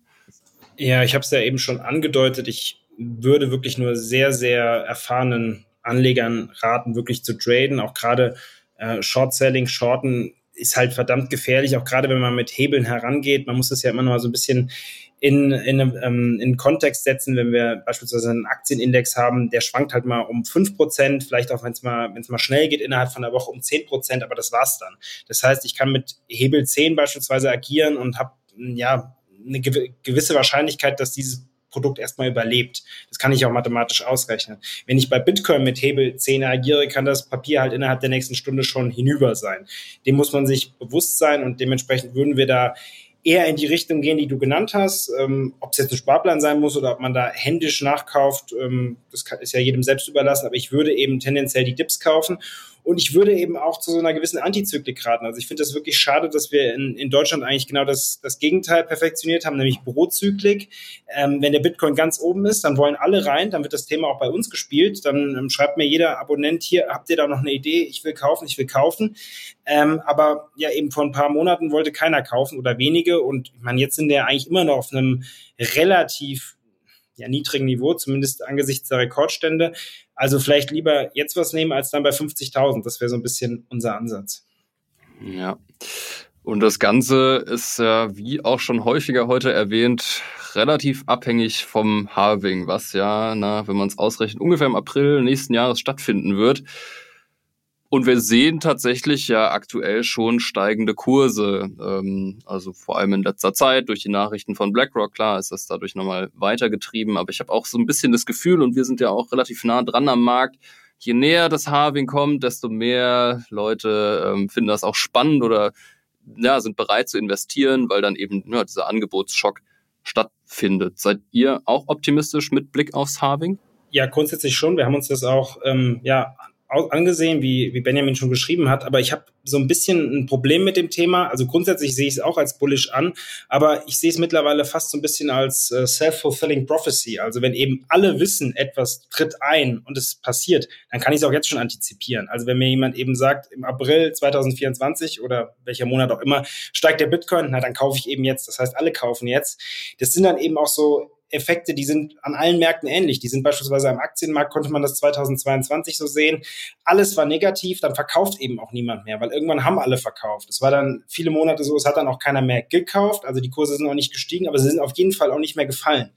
Ja, ich habe es ja eben schon angedeutet. Ich würde wirklich nur sehr, sehr erfahrenen Anlegern raten, wirklich zu traden. Auch gerade Short-Selling, Shorten ist halt verdammt gefährlich, auch gerade wenn man mit Hebeln herangeht. Man muss das ja immer noch mal so ein bisschen in Kontext setzen, wenn wir beispielsweise einen Aktienindex haben, der schwankt halt mal um 5%, vielleicht auch, wenn es mal schnell geht, innerhalb von einer Woche um 10%, aber das war's dann. Das heißt, ich kann mit Hebel 10 beispielsweise agieren und habe eine gewisse Wahrscheinlichkeit, dass dieses Produkt erstmal überlebt. Das kann ich auch mathematisch ausrechnen. Wenn ich bei Bitcoin mit Hebel 10 agiere, kann das Papier halt innerhalb der nächsten Stunde schon hinüber sein. Dem muss man sich bewusst sein und dementsprechend würden wir da eher in die Richtung gehen, die du genannt hast. Ob es jetzt ein Sparplan sein muss oder ob man da händisch nachkauft, das ist ja jedem selbst überlassen, aber ich würde eben tendenziell die Dips kaufen und ich würde eben auch zu so einer gewissen Antizyklik raten. Also ich finde das wirklich schade, dass wir in Deutschland eigentlich genau das Gegenteil perfektioniert haben, nämlich Bürozyklik. Wenn der Bitcoin ganz oben ist, dann wollen alle rein, dann wird das Thema auch bei uns gespielt, dann schreibt mir jeder Abonnent hier, habt ihr da noch eine Idee, ich will kaufen. Aber ja, eben vor ein paar Monaten wollte keiner kaufen oder wenige und ich meine, jetzt sind wir eigentlich immer noch auf einem relativ niedrigen Niveau, zumindest angesichts der Rekordstände. Also vielleicht lieber jetzt was nehmen, als dann bei 50.000. Das wäre so ein bisschen unser Ansatz. Ja, und das Ganze ist ja, wie auch schon häufiger heute erwähnt, relativ abhängig vom Halving, was ja, wenn man es ausrechnet, ungefähr im April nächsten Jahres stattfinden wird. Und wir sehen tatsächlich ja aktuell schon steigende Kurse, also vor allem in letzter Zeit durch die Nachrichten von BlackRock, klar ist das dadurch nochmal weitergetrieben, aber ich habe auch so ein bisschen das Gefühl und wir sind ja auch relativ nah dran am Markt, je näher das Halving kommt, desto mehr Leute finden das auch spannend oder sind bereit zu investieren, weil dann eben dieser Angebotsschock stattfindet. Seid ihr auch optimistisch mit Blick aufs Halving? Ja, grundsätzlich schon, wir haben uns das auch angesehen, wie Benjamin schon geschrieben hat, aber ich habe so ein bisschen ein Problem mit dem Thema, also grundsätzlich sehe ich es auch als bullish an, aber ich sehe es mittlerweile fast so ein bisschen als self-fulfilling prophecy, also wenn eben alle wissen, etwas tritt ein und es passiert, dann kann ich es auch jetzt schon antizipieren, also wenn mir jemand eben sagt, im April 2024 oder welcher Monat auch immer, steigt der Bitcoin, dann kaufe ich eben jetzt, das heißt, alle kaufen jetzt, das sind dann eben auch so Effekte, die sind an allen Märkten ähnlich. Die sind beispielsweise am Aktienmarkt, konnte man das 2022 so sehen. Alles war negativ, dann verkauft eben auch niemand mehr, weil irgendwann haben alle verkauft. Es war dann viele Monate so, es hat dann auch keiner mehr gekauft. Also die Kurse sind auch nicht gestiegen, aber sie sind auf jeden Fall auch nicht mehr gefallen.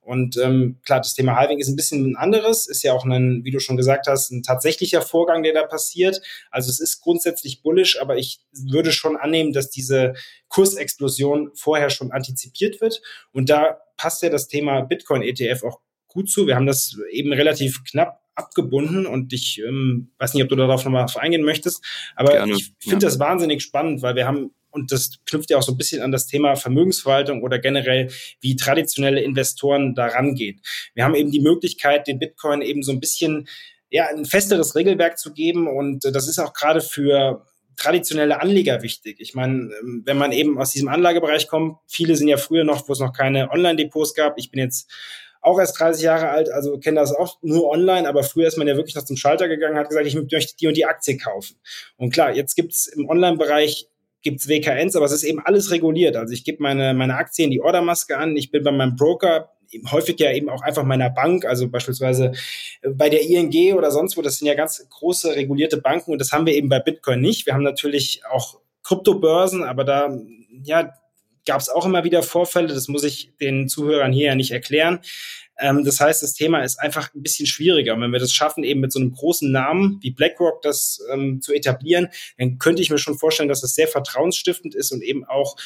Und klar, das Thema Halving ist ein bisschen ein anderes, ist ja auch ein, wie du schon gesagt hast, ein tatsächlicher Vorgang, der da passiert. Also es ist grundsätzlich bullish, aber ich würde schon annehmen, dass diese Kursexplosion vorher schon antizipiert wird. Und da passt ja das Thema Bitcoin-ETF auch gut zu. Wir haben das eben relativ knapp abgebunden und ich weiß nicht, ob du darauf nochmal eingehen möchtest, aber Gerne. Ich finde das wahnsinnig spannend, weil wir haben, und das knüpft ja auch so ein bisschen an das Thema Vermögensverwaltung oder generell, wie traditionelle Investoren da rangehen. Wir haben eben die Möglichkeit, den Bitcoin eben so ein bisschen, ein festeres Regelwerk zu geben und das ist auch gerade für traditionelle Anleger wichtig. Ich meine, wenn man eben aus diesem Anlagebereich kommt, viele sind ja früher noch, wo es noch keine Online-Depots gab. Ich bin jetzt auch erst 30 Jahre alt, also kenne das auch nur online, aber früher ist man ja wirklich noch zum Schalter gegangen, hat gesagt, ich möchte die und die Aktie kaufen. Und klar, jetzt gibt's im Online-Bereich gibt's WKNs, aber es ist eben alles reguliert. Also ich gebe meine Aktie in die Ordermaske an, ich bin bei meinem Broker, häufig ja eben auch einfach meiner Bank, also beispielsweise bei der ING oder sonst wo, das sind ja ganz große regulierte Banken und das haben wir eben bei Bitcoin nicht. Wir haben natürlich auch Kryptobörsen, aber da gab es auch immer wieder Vorfälle, das muss ich den Zuhörern hier ja nicht erklären. Das heißt, das Thema ist einfach ein bisschen schwieriger. Und wenn wir das schaffen, eben mit so einem großen Namen wie BlackRock das zu etablieren, dann könnte ich mir schon vorstellen, dass das sehr vertrauensstiftend ist und eben auch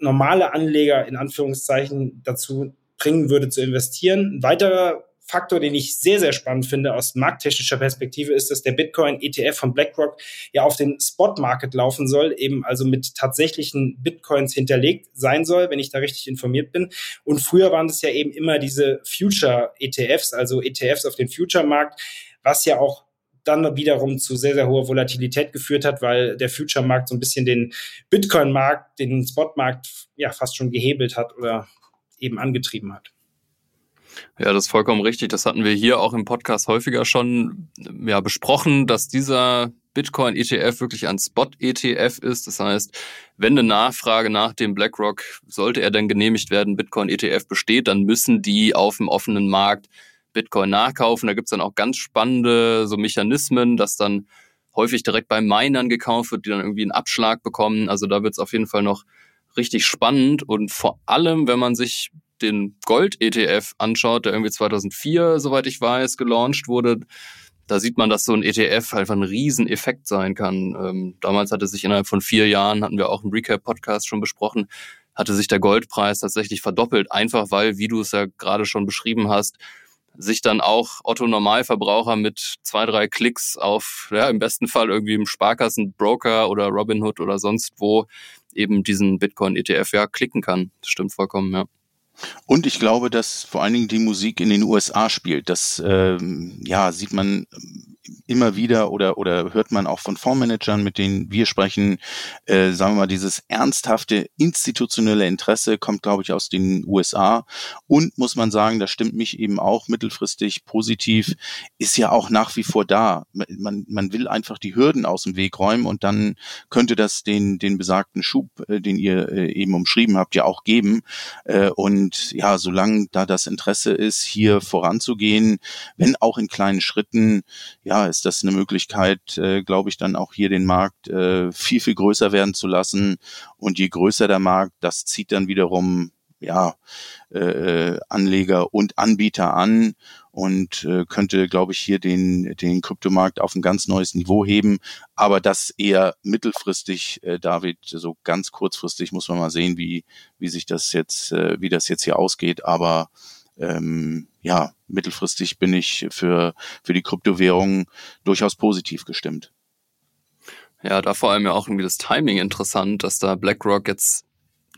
normale Anleger in Anführungszeichen dazu bringen würde, zu investieren. Ein weiterer Faktor, den ich sehr, sehr spannend finde aus markttechnischer Perspektive, ist, dass der Bitcoin-ETF von BlackRock ja auf den Spot-Market laufen soll, eben also mit tatsächlichen Bitcoins hinterlegt sein soll, wenn ich da richtig informiert bin. Und früher waren es ja eben immer diese Future-ETFs, also ETFs auf den Future-Markt, was ja auch dann wiederum zu sehr, sehr hoher Volatilität geführt hat, weil der Future-Markt so ein bisschen den Bitcoin-Markt, den Spot-Markt fast schon gehebelt hat oder eben angetrieben hat. Ja, das ist vollkommen richtig. Das hatten wir hier auch im Podcast häufiger schon besprochen, dass dieser Bitcoin-ETF wirklich ein Spot-ETF ist. Das heißt, wenn eine Nachfrage nach dem BlackRock, sollte er dann genehmigt werden, Bitcoin-ETF besteht, dann müssen die auf dem offenen Markt Bitcoin nachkaufen. Da gibt es dann auch ganz spannende so Mechanismen, dass dann häufig direkt bei Minern gekauft wird, die dann irgendwie einen Abschlag bekommen. Also da wird es auf jeden Fall noch richtig spannend und vor allem, wenn man sich den Gold-ETF anschaut, der irgendwie 2004, soweit ich weiß, gelauncht wurde, da sieht man, dass so ein ETF einfach ein Rieseneffekt sein kann. Damals hatten wir auch im Recap-Podcast schon besprochen, hatte sich der Goldpreis tatsächlich verdoppelt, einfach weil, wie du es ja gerade schon beschrieben hast, sich dann auch Otto-Normalverbraucher mit 2-3 Klicks auf, ja, im besten Fall irgendwie im Sparkassenbroker oder Robinhood oder sonst wo eben diesen Bitcoin-ETF ja klicken kann. Das stimmt vollkommen, ja. Und ich glaube, dass vor allen Dingen die Musik in den USA spielt. Das sieht man immer wieder oder hört man auch von Fondsmanagern, mit denen wir sprechen. Sagen wir mal, dieses ernsthafte institutionelle Interesse kommt, glaube ich, aus den USA. Und muss man sagen, das stimmt mich eben auch mittelfristig positiv, ist ja auch nach wie vor da. Man will einfach die Hürden aus dem Weg räumen und dann könnte das den besagten Schub, den ihr eben umschrieben habt, ja auch geben. Und ja, solange da das Interesse ist, hier voranzugehen, wenn auch in kleinen Schritten, ja, ist das eine Möglichkeit, glaube ich, dann auch hier den Markt viel, viel größer werden zu lassen. Und je größer der Markt, das zieht dann wiederum Anleger und Anbieter an und könnte, glaube ich, hier den Kryptomarkt auf ein ganz neues Niveau heben. Aber das eher mittelfristig, David, so ganz kurzfristig muss man mal sehen, wie das jetzt hier ausgeht. Aber mittelfristig bin ich für die Kryptowährungen durchaus positiv gestimmt. Ja, da vor allem ja auch irgendwie das Timing interessant, dass da BlackRock jetzt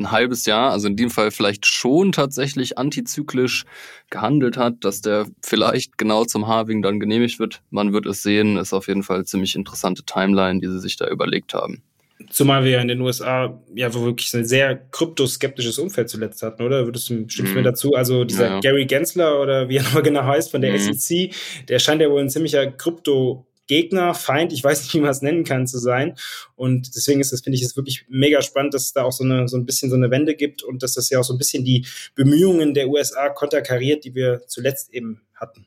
ein halbes Jahr, also in dem Fall vielleicht schon tatsächlich antizyklisch gehandelt hat, dass der vielleicht genau zum Halving dann genehmigt wird. Man wird es sehen, ist auf jeden Fall eine ziemlich interessante Timeline, die sie sich da überlegt haben. Zumal wir ja in den USA ja wirklich ein sehr kryptoskeptisches Umfeld zuletzt hatten, oder? Stimmst du mir dazu? Also dieser Gary Gensler oder wie er nochmal genau heißt von der SEC, der scheint ja wohl ein ziemlicher Krypto-Gegner, Feind, ich weiß nicht, wie man es nennen kann, zu sein. Und deswegen finde ich es wirklich mega spannend, dass es da auch so ein bisschen eine Wende gibt und dass das ja auch so ein bisschen die Bemühungen der USA konterkariert, die wir zuletzt eben hatten.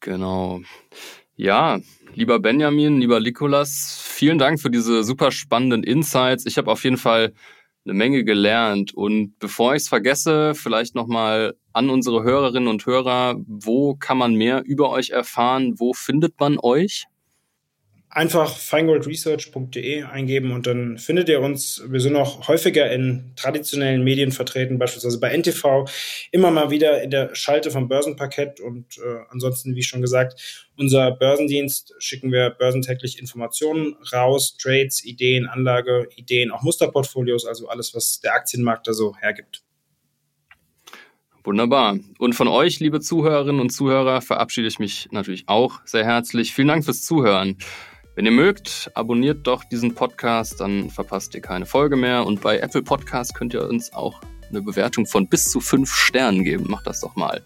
Genau. Ja, lieber Benjamin, lieber Nicolas, vielen Dank für diese super spannenden Insights. Ich habe auf jeden Fall eine Menge gelernt. Und bevor ich es vergesse, vielleicht nochmal an unsere Hörerinnen und Hörer, wo kann man mehr über euch erfahren? Wo findet man euch? Einfach feingoldresearch.de eingeben und dann findet ihr uns. Wir sind auch häufiger in traditionellen Medien vertreten, beispielsweise bei NTV, immer mal wieder in der Schalte vom Börsenparkett und ansonsten, wie schon gesagt, unser Börsendienst schicken wir börsentäglich Informationen raus, Trades, Ideen, Anlageideen, auch Musterportfolios, also alles, was der Aktienmarkt da so hergibt. Wunderbar. Und von euch, liebe Zuhörerinnen und Zuhörer, verabschiede ich mich natürlich auch sehr herzlich. Vielen Dank fürs Zuhören. Wenn ihr mögt, abonniert doch diesen Podcast, dann verpasst ihr keine Folge mehr. Und bei Apple Podcast könnt ihr uns auch eine Bewertung von bis zu 5 Sternen geben. Macht das doch mal.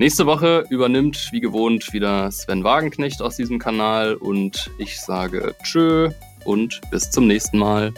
Nächste Woche übernimmt, wie gewohnt, wieder Sven Wagenknecht aus diesem Kanal. Und ich sage tschö und bis zum nächsten Mal.